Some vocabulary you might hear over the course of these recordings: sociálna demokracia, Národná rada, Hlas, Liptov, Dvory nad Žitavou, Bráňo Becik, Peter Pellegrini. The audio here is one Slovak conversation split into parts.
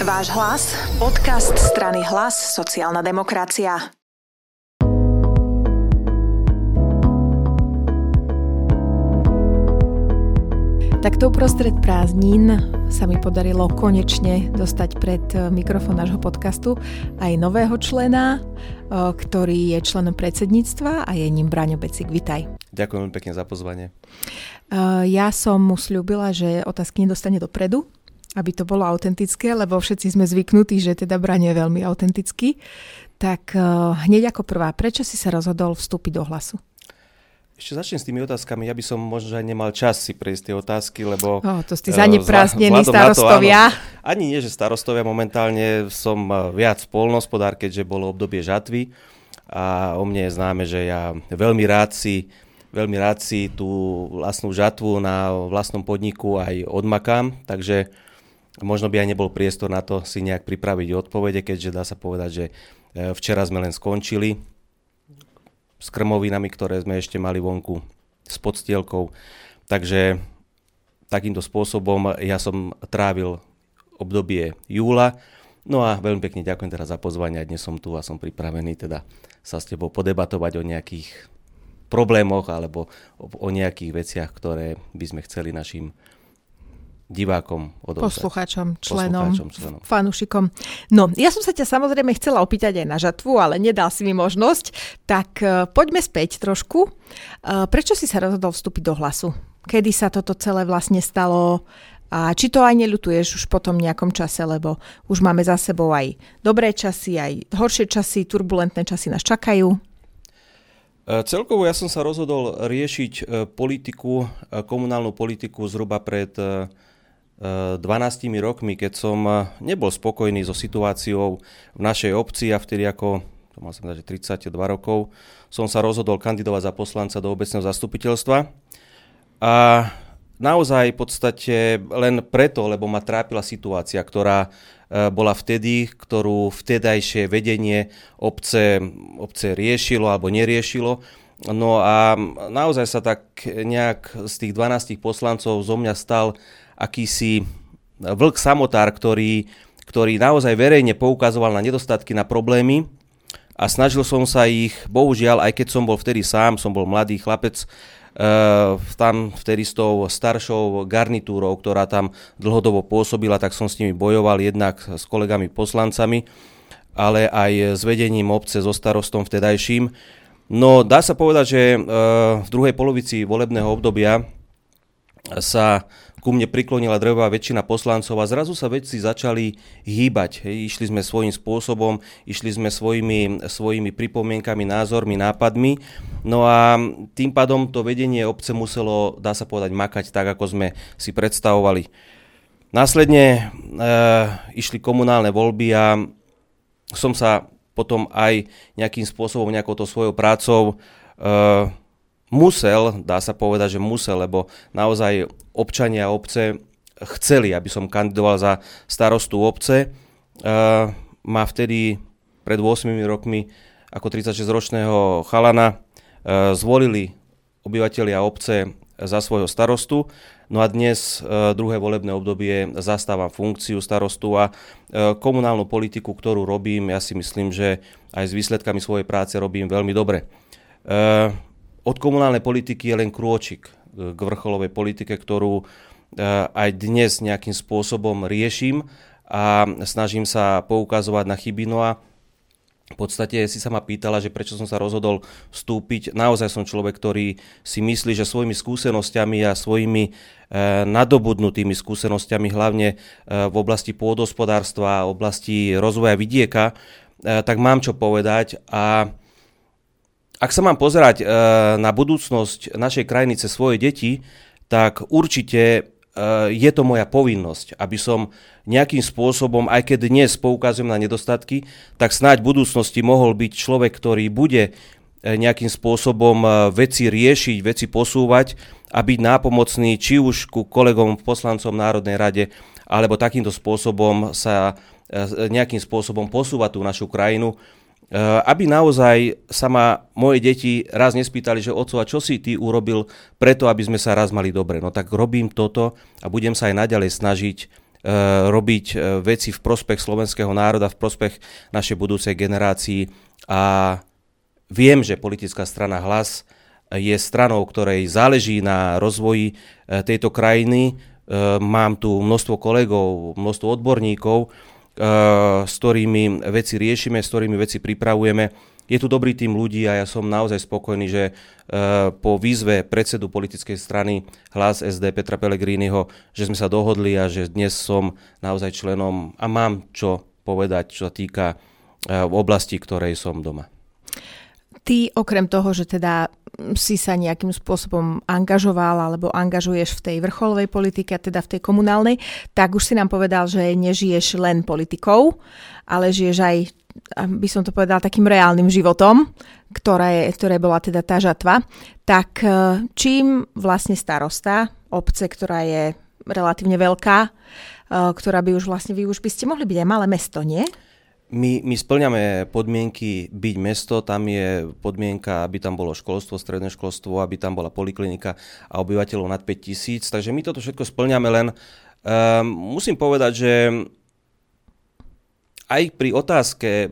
Váš hlas, podcast strany Hlas, sociálna demokracia. Takto uprostred prázdnin sa mi podarilo konečne dostať pred mikrofón nášho podcastu aj nového člena, ktorý je členom predsedníctva a je ním Bráňo Becik. Vitaj. Ďakujem pekne za pozvanie. Ja som mu sľúbila, že otázky nedostane dopredu, aby to bolo autentické, lebo všetci sme zvyknutí, že teda Braňo je veľmi autentický. Tak hneď ako prvá, prečo si sa rozhodol vstúpiť do Hlasu? Ešte začnem s tými otázkami. Ja by som možno aj nemal čas si prejsť tie otázky, lebo... to ste zanepráznený starostovia. To, ani nie, že starostovia. Momentálne som viac poľnohospodár, keďže bolo obdobie žatvy. A o mne je známe, že ja veľmi rád si tú vlastnú žatvu na vlastnom podniku aj odmakám. Takže možno by aj nebol priestor na to si nejak pripraviť odpovede, keďže dá sa povedať, že včera sme len skončili s krmovinami, ktoré sme ešte mali vonku, s podstielkou. Takže takýmto spôsobom ja som trávil obdobie júla. No a veľmi pekne ďakujem teraz za pozvanie. Dnes som tu a som pripravený teda sa s tebou podebatovať o nejakých problémoch alebo o nejakých veciach, ktoré by sme chceli našim divákom odovzdať. Poslucháčom, členom, fanúšikom. No, ja som sa ťa samozrejme chcela opýtať aj na žatvu, ale nedal si mi možnosť. Tak poďme späť trošku. Prečo si sa rozhodol vstúpiť do Hlasu? Kedy sa toto celé vlastne stalo? A či to aj neľutuješ už po tom nejakom čase, lebo už máme za sebou aj dobré časy, aj horšie časy, turbulentné časy nás čakajú. Celkovo ja som sa rozhodol riešiť politiku, komunálnu politiku zhruba pred 12 rokmi, keď som nebol spokojný so situáciou v našej obci a vtedy ako, to mal som dať, 32 rokov, som sa rozhodol kandidovať za poslanca do obecného zastupiteľstva. A naozaj v podstate len preto, lebo ma trápila situácia, ktorá bola vtedy, ktorú vtedajšie vedenie obce riešilo alebo neriešilo. No a naozaj sa tak nejak z tých 12 poslancov zo mňa stal akýsi vlk samotár, ktorý naozaj verejne poukazoval na nedostatky, na problémy a snažil som sa ich, bohužiaľ, aj keď som bol vtedy sám, som bol mladý chlapec, tam vtedy s tou staršou garnitúrou, ktorá tam dlhodobo pôsobila, tak som s nimi bojoval jednak s kolegami poslancami, ale aj s vedením obce, so starostom vtedajším. No dá sa povedať, že v druhej polovici volebného obdobia sa ku mne priklonila drvivá väčšina poslancov a zrazu sa veci začali hýbať. Išli sme svojím spôsobom, išli sme svojimi pripomienkami, názormi, nápadmi. No a tým pádom to vedenie obce muselo, dá sa povedať, makať tak, ako sme si predstavovali. Následne išli komunálne voľby a som sa potom aj nejakým spôsobom, nejakou to svojou prácou musel, lebo naozaj občania obce chceli, aby som kandidoval za starostu obce. Ma vtedy pred 8 rokmi ako 36-ročného chalana zvolili obyvatelia obce za svojho starostu. No a dnes druhé volebné obdobie zastávam funkciu starostu a komunálnu politiku, ktorú robím, ja si myslím, že aj s výsledkami svojej práce robím veľmi dobre. Od komunálnej politiky je len krôčik k vrcholovej politike, ktorú aj dnes nejakým spôsobom riešim a snažím sa poukazovať na chyby. No a v podstate si sa ma pýtala, že prečo som sa rozhodol vstúpiť. Naozaj som človek, ktorý si myslí, že svojimi skúsenosťami a svojimi nadobudnutými skúsenosťami, hlavne v oblasti pôdohospodárstva, oblasti rozvoja vidieka, tak mám čo povedať a ak sa mám pozerať na budúcnosť našej krajiny cez svoje deti, tak určite je to moja povinnosť, aby som nejakým spôsobom, aj keď dnes poukazujem na nedostatky, tak snáď v budúcnosti mohol byť človek, ktorý bude nejakým spôsobom veci riešiť, veci posúvať a byť nápomocný či už ku kolegom poslancom Národnej rade, alebo takýmto spôsobom sa nejakým spôsobom posúva tú našu krajinu, aby naozaj sa ma moje deti raz nespýtali, že otco, a čo si ty urobil preto, aby sme sa raz mali dobre. No tak robím toto a budem sa aj naďalej snažiť robiť veci v prospech slovenského národa, v prospech našej budúcej generácii. A viem, že politická strana Hlas je stranou, ktorej záleží na rozvoji tejto krajiny. Mám tu množstvo kolegov, množstvo odborníkov, s ktorými veci riešime, s ktorými veci pripravujeme. Je tu dobrý tím ľudí a ja som naozaj spokojný, že po výzve predsedu politickej strany Hlas SD Petra Pellegriniho, že sme sa dohodli a že dnes som naozaj členom a mám čo povedať, čo sa týka v oblasti, ktorej som doma. Ty okrem toho, že teda si sa nejakým spôsobom angažoval alebo angažuješ v tej vrcholovej politike, a teda v tej komunálnej, tak už si nám povedal, že nežiješ len politikou, ale žiješ aj, by som to povedala, takým reálnym životom, ktoré bola teda tá žatva. Tak čím vlastne starosta obce, ktorá je relatívne veľká, ktorá by už vlastne, vy už by ste mohli byť aj malé mesto, nie? My splňame podmienky byť mesto, tam je podmienka, aby tam bolo školstvo, stredné školstvo, aby tam bola poliklinika a obyvateľov nad 5 000, takže my toto všetko splňame, len musím povedať, že aj pri otázke,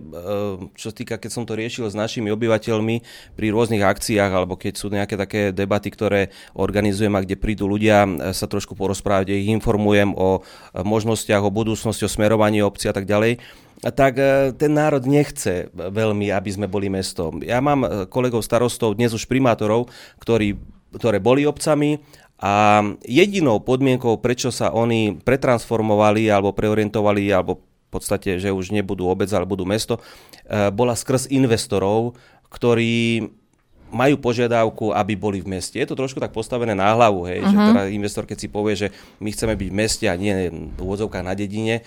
čo týka, keď som to riešil s našimi obyvateľmi pri rôznych akciách, alebo keď sú nejaké také debaty, ktoré organizujem a kde prídu ľudia sa trošku porozprávať, ich informujem o možnostiach, o budúcnosti, o smerovaní obci a tak ďalej, tak ten národ nechce veľmi, aby sme boli mesto. Ja mám kolegov starostov, dnes už primátorov, ktoré boli obcami, a jedinou podmienkou, prečo sa oni pretransformovali alebo preorientovali alebo v podstate, že už nebudú obec, ale budú mesto, bola skrz investorov, ktorí majú požiadavku, aby boli v meste. Je to trošku tak postavené na hlavu, hej, že teda investor, keď si povie, že my chceme byť v meste a nie v úvodzovkách na dedine,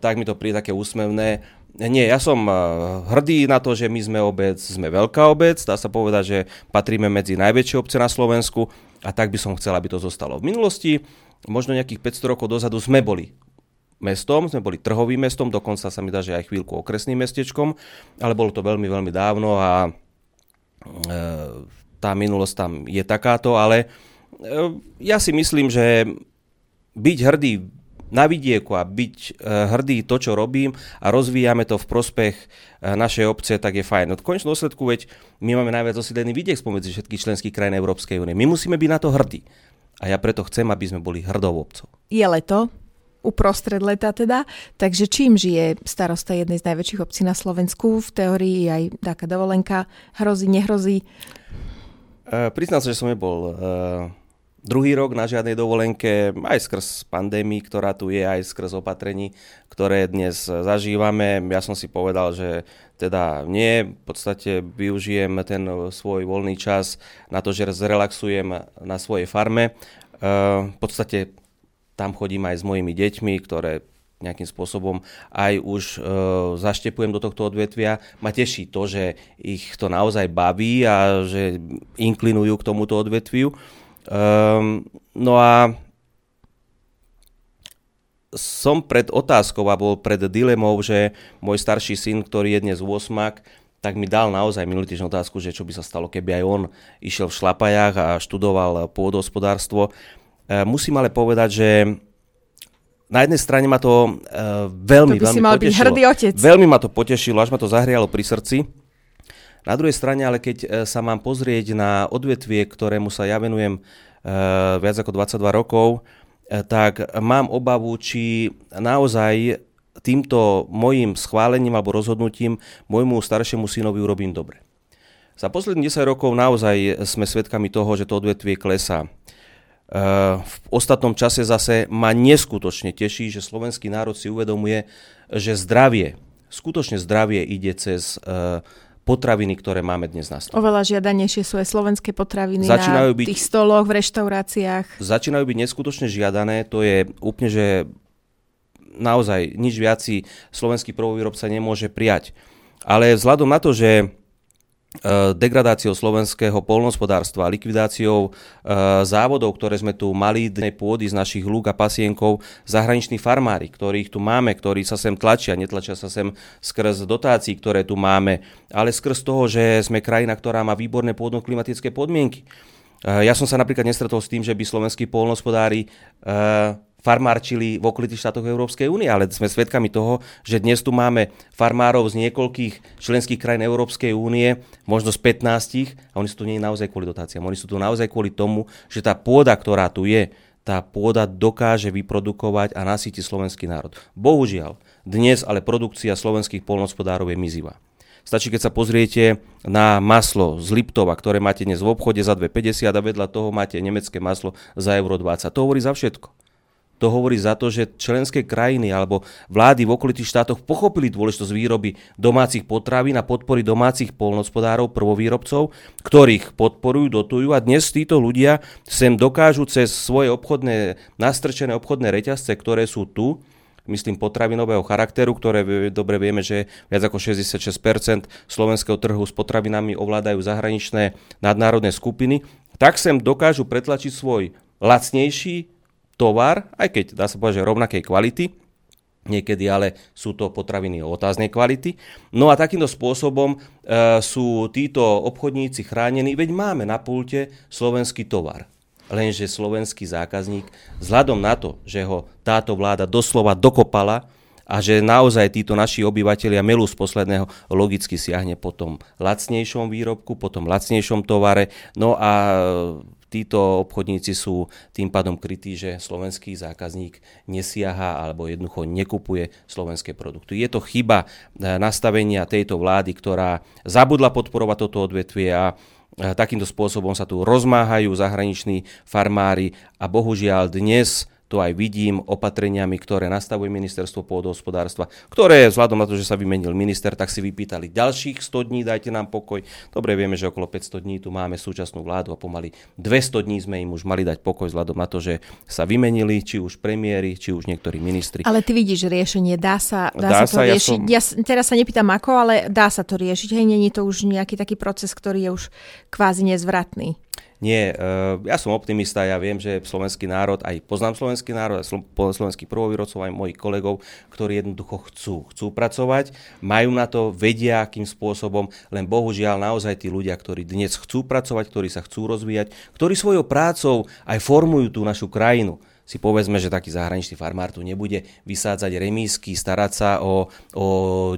tak mi to príde také úsmevné. Nie, ja som hrdý na to, že my sme obec, sme veľká obec, dá sa povedať, že patríme medzi najväčšie obce na Slovensku, a tak by som chcel, aby to zostalo. V minulosti, možno nejakých 500 rokov dozadu, sme boli mestom, sme boli trhovým mestom, dokonca sa mi dá, že aj chvíľku okresným mestečkom, ale bolo to veľmi, veľmi dávno a tá minulosť tam je takáto, ale ja si myslím, že byť hrdý na vidieku a byť hrdý to, čo robím a rozvíjame to v prospech našej obce, tak je fajn. V konečnom dôsledku, veď my máme najviac osídlený vidiek spomedzi všetkých členských krajín Európskej únie. My musíme byť na to hrdí a ja preto chcem, aby sme boli hrdou obcov. Je leto, uprostred leta teda. Takže čím žije starosta jednej z najväčších obcí na Slovensku? V teórii aj taká dovolenka. Hrozí, nehrozí? Priznám sa, že som nebol druhý rok na žiadnej dovolenke, aj skrz pandémii, ktorá tu je, aj skrz opatrení, ktoré dnes zažívame. Ja som si povedal, že teda nie, v podstate využijem ten svoj voľný čas na to, že zrelaxujem na svojej farme. V podstate tam chodím aj s mojimi deťmi, ktoré nejakým spôsobom aj už zaštepujem do tohto odvetvia. Ma teší to, že ich to naozaj baví a že inklinujú k tomuto odvetviu. No a som pred otázkou a bol pred dilemou, že môj starší syn, ktorý je dnes osmak, tak mi dal naozaj minulý týždeň otázku, že čo by sa stalo, keby aj on išiel v šlapajách a študoval pôdohospodárstvo. Musím ale povedať, že na jednej strane ma to veľmi, to by si mal byť hrdý otec. Veľmi ma to potešilo, až ma to zahrialo pri srdci. Na druhej strane, ale keď sa mám pozrieť na odvetvie, ktorému sa ja venujem viac ako 22 rokov, tak mám obavu, či naozaj týmto mojim schválením alebo rozhodnutím môjmu staršiemu synovi urobím dobre. Za posledných 10 rokov naozaj sme svedkami toho, že to odvetvie klesá. V ostatnom čase zase ma neskutočne teší, že slovenský národ si uvedomuje, že zdravie, skutočne zdravie ide cez potraviny, ktoré máme dnes na stole. Oveľa žiadanejšie sú aj slovenské potraviny na tých stoloch, v reštauráciách. Začínajú byť neskutočne žiadané, to je úplne, že naozaj nič viac si slovenský prvovýrobca nemôže prijať. Ale vzhľadom na to, že degradáciou slovenského poľnohospodárstva, likvidáciou závodov, ktoré sme tu mali, pôdy z našich lúk a pasienkov, zahraniční farmári, ktorých tu máme, ktorí sa sem tlačia, netlačia sa sem skrz dotácií, ktoré tu máme, ale skrz toho, že sme krajina, ktorá má výborné pôdno-klimatické podmienky. Ja som sa napríklad nestretol s tým, že by slovenskí poľnohospodári farmárčili v okolitých štátoch Európskej únie, ale sme svedkami toho, že dnes tu máme farmárov z niekoľkých členských krajín Európskej únie, možno z 15, a oni sú tu nie naozaj kvôli dotáciám, oni sú tu naozaj kvôli tomu, že tá pôda, ktorá tu je, tá pôda dokáže vyprodukovať a nasýtiť slovenský národ. Bohužiaľ, dnes ale produkcia slovenských poľnohospodárov je mizivá. Stačí, keď sa pozriete na maslo z Liptova, ktoré máte dnes v obchode za 2,50 a vedľa toho máte nemecké maslo za €20. To hovorí za všetko. To hovorí za to, že členské krajiny alebo vlády v okolitých štátoch pochopili dôležitosť výroby domácich potravín a podpory domácich poľnohospodárov, prvovýrobcov, ktorých podporujú, dotujú a dnes títo ľudia sem dokážu cez svoje obchodné, nastrčené obchodné reťazce, ktoré sú tu, myslím potravinového charakteru, ktoré dobre vieme, že viac ako 66% slovenského trhu s potravinami ovládajú zahraničné nadnárodné skupiny, tak sem dokážu pretlačiť svoj lacnejší tovar, aj keď dá sa povedať, že rovnakej kvality, niekedy ale sú to potraviny otáznej kvality. No a takýmto spôsobom sú títo obchodníci chránení, veď máme na pulte slovenský tovar. Lenže slovenský zákazník, vzhľadom na to, že ho táto vláda doslova dokopala a že naozaj títo naši obyvatelia melú z posledného, logicky siahne po tom lacnejšom výrobku, po tom lacnejšom tovare. No a títo obchodníci sú tým pádom krytí, že slovenský zákazník nesiaha alebo jednoducho nekupuje slovenské produkty. Je to chyba nastavenia tejto vlády, ktorá zabudla podporovať toto odvetvie a takýmto spôsobom sa tu rozmáhajú zahraniční farmári a bohužiaľ dnes to aj vidím opatreniami, ktoré nastavuje ministerstvo pôdohospodárstva, ktoré vzhľadom na to, že sa vymenil minister, tak si vypýtali ďalších 100 dní, dajte nám pokoj. Dobre vieme, že okolo 500 dní tu máme súčasnú vládu a pomaly 200 dní sme im už mali dať pokoj vzhľadom na to, že sa vymenili či už premiéri, či už niektorí ministri. Ale ty vidíš riešenie, dá sa to riešiť. Ja teraz sa nepýtam ako, ale dá sa to riešiť. Hej, nie je to už nejaký taký proces, ktorý je už kvázi nezvratný. Nie, ja som optimista, ja viem, že slovenský národ, aj poznám slovenský národ, aj slovenských prvovýrobcov, aj mojich kolegov, ktorí jednoducho chcú pracovať, majú na to, vedia akým spôsobom, len bohužiaľ naozaj tí ľudia, ktorí dnes chcú pracovať, ktorí sa chcú rozvíjať, ktorí svojou prácou aj formujú tú našu krajinu. Si povedzme, že taký zahraničný farmár tu nebude vysádzať remísky, starať sa o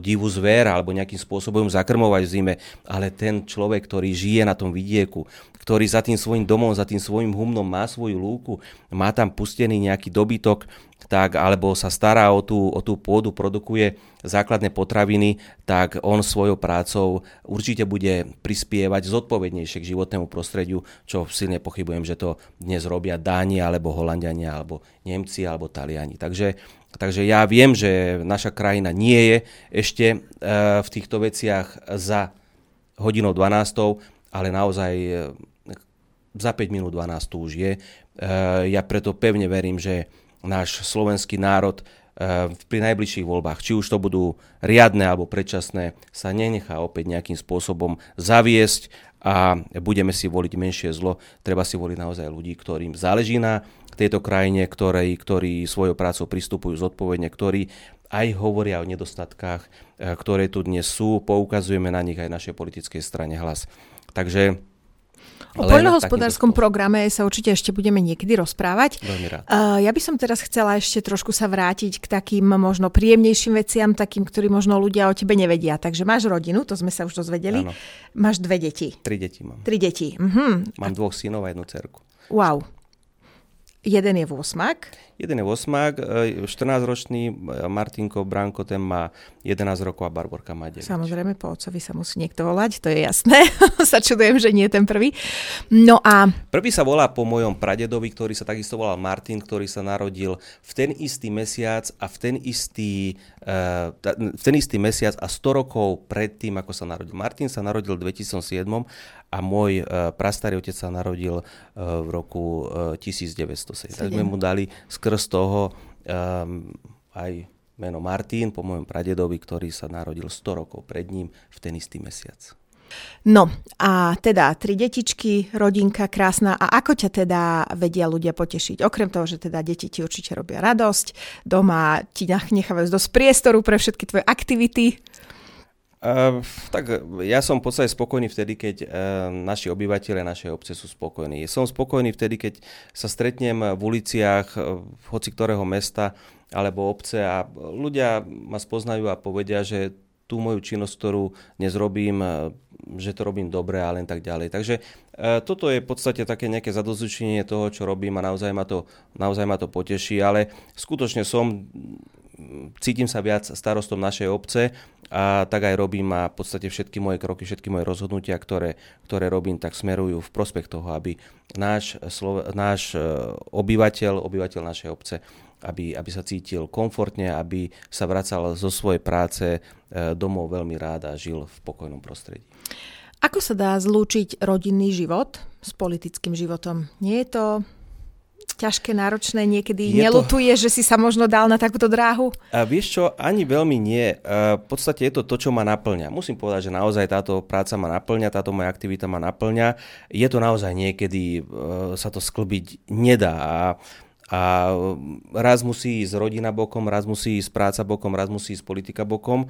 divú zver alebo nejakým spôsobom zakrmovať v zime, ale ten človek, ktorý žije na tom vidieku, ktorý za tým svojím domom, za tým svojím humnom má svoju lúku, má tam pustený nejaký dobytok, tak, alebo sa stará o tú pôdu, produkuje základné potraviny, tak on svojou prácou určite bude prispievať zodpovednejšie k životnému prostrediu, čo silne pochybujem, že to dnes robia Dáni, alebo Holanďania, alebo Nemci, alebo Taliani. Takže ja viem, že naša krajina nie je ešte v týchto veciach za hodinou 12, ale naozaj za 5 minút 12 už je. Ja preto pevne verím, že náš slovenský národ pri najbližších voľbách, či už to budú riadne alebo predčasné, sa nenechá opäť nejakým spôsobom zaviesť a budeme si voliť menšie zlo. Treba si voliť naozaj ľudí, ktorým záleží na tejto krajine, ktorí svojou prácou pristupujú zodpovedne, ktorí aj hovoria o nedostatkách, ktoré tu dnes sú. Poukazujeme na nich aj našej politickej strane Hlas. Takže o poľnohospodárskom programe sa určite ešte budeme niekedy rozprávať. Veľmi rád. Ja by som teraz chcela ešte trošku sa vrátiť k takým možno príjemnejším veciam, takým, ktorí možno ľudia o tebe nevedia. Takže máš rodinu, to sme sa už dozvedeli. Áno. Máš 2 deti. 3 deti mám. 3 deti. Mhm. Mám 2 synov a 1 dcerku. Wow. Jeden je 8. Jeden je 8, 14-ročný Martinko Branko, ten má 11 rokov a Barborka má 9. Samozrejme, po otcovi sa musí niekto volať, to je jasné. Sa čudujem, že nie je ten prvý. No a prvý sa volá po mojom pradedovi, ktorý sa takisto volal Martin, ktorý sa narodil v ten istý mesiac a v ten istý mesiac a 100 rokov predtým, ako sa narodil. Martin sa narodil v 2007 a môj prastarý otec sa narodil v roku 1900. Tak sme mu dali skrz toho aj meno Martin po mojom pradedovi, ktorý sa narodil 100 rokov pred ním v ten istý mesiac. No a teda 3 detičky, rodinka krásna. A ako ťa teda vedia ľudia potešiť? Okrem toho, že teda deti ti určite robia radosť, doma ti nechávajú dosť priestoru pre všetky tvoje aktivity. Tak ja som v podstate spokojný vtedy, keď naši obyvatelia našej obce sú spokojní. Som spokojný vtedy, keď sa stretnem v uliciach hoci ktorého mesta alebo obce a ľudia ma spoznajú a povedia, že tú moju činnosť, ktorú dnes robím, že to robím dobre a len tak ďalej. Takže toto je v podstate také nejaké zadosťučinenie toho, čo robím a naozaj ma to poteší, ale skutočne cítim sa viac starostom našej obce a tak aj robím a v podstate všetky moje kroky, všetky moje rozhodnutia, ktoré robím, tak smerujú v prospech toho, aby náš obyvateľ našej obce aby sa cítil komfortne, aby sa vracal zo svojej práce domov veľmi rád a žil v pokojnom prostredí. Ako sa dá zlúčiť rodinný život s politickým životom? Nie je to ťažké, náročné? Niekedy nelutuješ, že si sa možno dal na takúto dráhu? A vieš čo, ani veľmi nie. V podstate je to to, čo ma naplňa. Musím povedať, že naozaj táto práca ma naplňa, táto moja aktivita ma naplňa. Je to naozaj niekedy, sa to sklbiť nedá a raz musí ísť rodina bokom, raz musí ísť práca bokom, raz musí ísť politika bokom.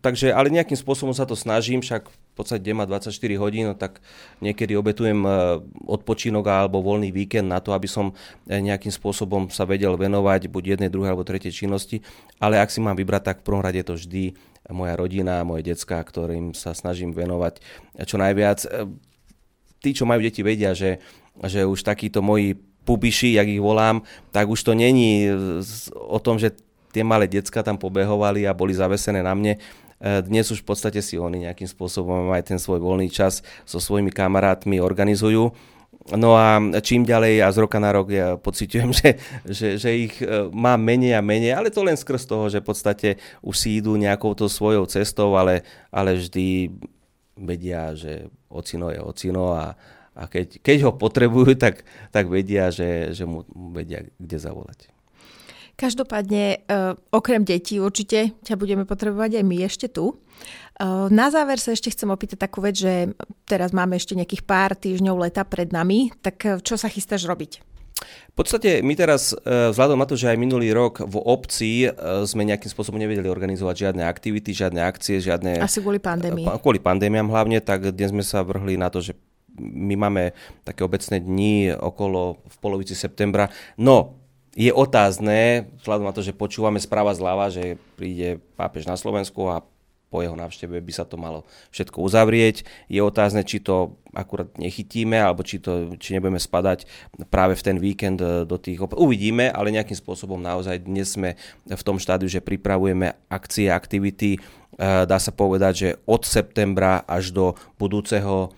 Takže, ale nejakým spôsobom sa to snažím, však v podstate kde má 24 hodín, tak niekedy obetujem odpočinok alebo voľný víkend na to, aby som nejakým spôsobom sa vedel venovať buď jednej, druhej alebo tretej činnosti. Ale ak si mám vybrať, tak v prvom rade je to vždy moja rodina, moje decká, ktorým sa snažím venovať čo najviac. Tí, čo majú deti, vedia, že už takíto moji pubiši, jak ich volám, tak už to není o tom, že tie malé decka tam pobehovali a boli zavesené na mne. Dnes už v podstate si oni nejakým spôsobom aj ten svoj voľný čas so svojimi kamarátmi organizujú. No a čím ďalej a z roka na rok ja pociťujem, že ich mám menej a menej, ale to len skrz toho, že v podstate už si idú nejakou to svojou cestou, ale vždy vedia, že ocino je ocino a keď ho potrebujú, tak vedia, že mu vedia, kde zavolať. Každopádne, okrem detí určite ťa budeme potrebovať aj my ešte tu. Na záver sa ešte chcem opýtať takú vec, že teraz máme ešte nejakých pár týždňov leta pred nami, tak čo sa chystáš robiť? V podstate my teraz, vzhľadom na to, že aj minulý rok v obci sme nejakým spôsobom nevedeli organizovať žiadne aktivity, žiadne akcie, žiadne... Asi kvôli pandémii. Kvôli pandémiám hlavne, tak dnes sme sa vrhli na to, že my máme také obecné dni okolo v polovici septembra. No, je otázne, vzhľadom na to, že počúvame správa zľava, že príde pápež na Slovensku a po jeho návšteve by sa to malo všetko uzavrieť. Je otázne, či to akurát nechytíme, alebo či nebudeme spadať práve v ten víkend do tých... Uvidíme, ale nejakým spôsobom naozaj dnes sme v tom štádiu, že pripravujeme akcie, aktivity. Dá sa povedať, že od septembra až do budúceho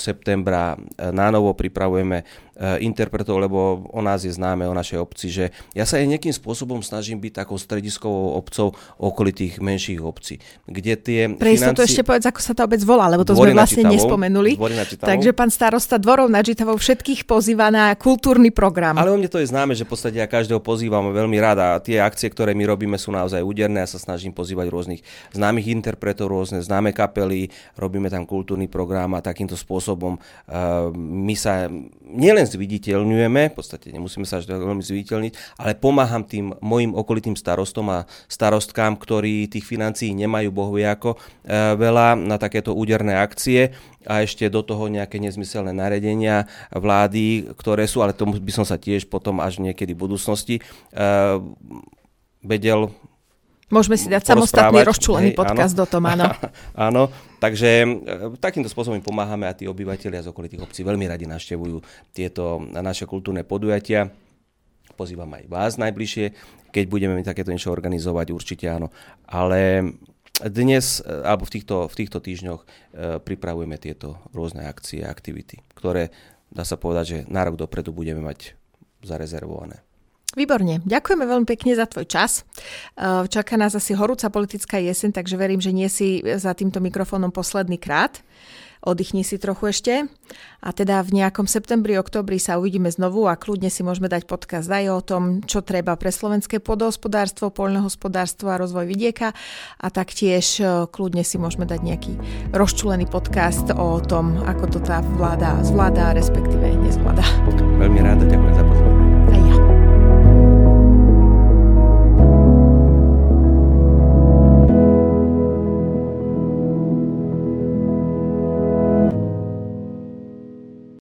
septembra nánovo pripravujeme interpretov, lebo o nás je známe, o našej obci, že ja sa aj nejakým spôsobom snažím byť takou strediskovou obcou okolitých menších obcí, kde tie to ešte povedz, ako sa tá obec volá, lebo to sme vlastne nespomenuli. Takže pán starosta Dvorov nad Žitavou všetkých pozýva na kultúrny program. Ale o mne to je známe, že v podstate ja každého pozývam veľmi rada. Tie akcie, ktoré my robíme, sú naozaj úderné a ja sa snažím pozývať rôznych známych interpretov, rôzne známe kapely, robíme tam kultúrny program a takýmto spôsobom my sa nielen zviditeľňujeme, v podstate nemusíme sa až veľmi zviditeľniť, ale pomáham tým mojim okolitým starostom a starostkám, ktorí tých financií nemajú bohviako veľa na takéto úderné akcie a ešte do toho nejaké nezmyselné nariadenia vlády, ktoré sú, ale tomu by som sa tiež potom až niekedy v budúcnosti vedel. Môžeme si dať samostatný rozčúlený podcast do tom, áno. Áno, takže takýmto spôsobom pomáhame a tí obyvatelia z okolitých obcí veľmi radi navštevujú tieto naše kultúrne podujatia. Pozývam aj vás najbližšie, keď budeme mi takéto niečo organizovať, určite áno. Ale dnes, alebo v týchto týždňoch pripravujeme tieto rôzne akcie a aktivity, ktoré, dá sa povedať, že na rok dopredu budeme mať zarezervované. Výborne. Ďakujeme veľmi pekne za tvoj čas. Čaká nás asi horúca politická jeseň, takže verím, že nie si za týmto mikrofónom posledný krát. Oddychni si trochu ešte. A teda v nejakom septembri, októbri sa uvidíme znovu a kľudne si môžeme dať podcast aj o tom, čo treba pre slovenské pôdohospodárstvo, poľnohospodárstvo a rozvoj vidieka. A taktiež kľudne si môžeme dať nejaký rozčúlený podcast o tom, ako to tá vláda zvláda, respektíve nezvláda.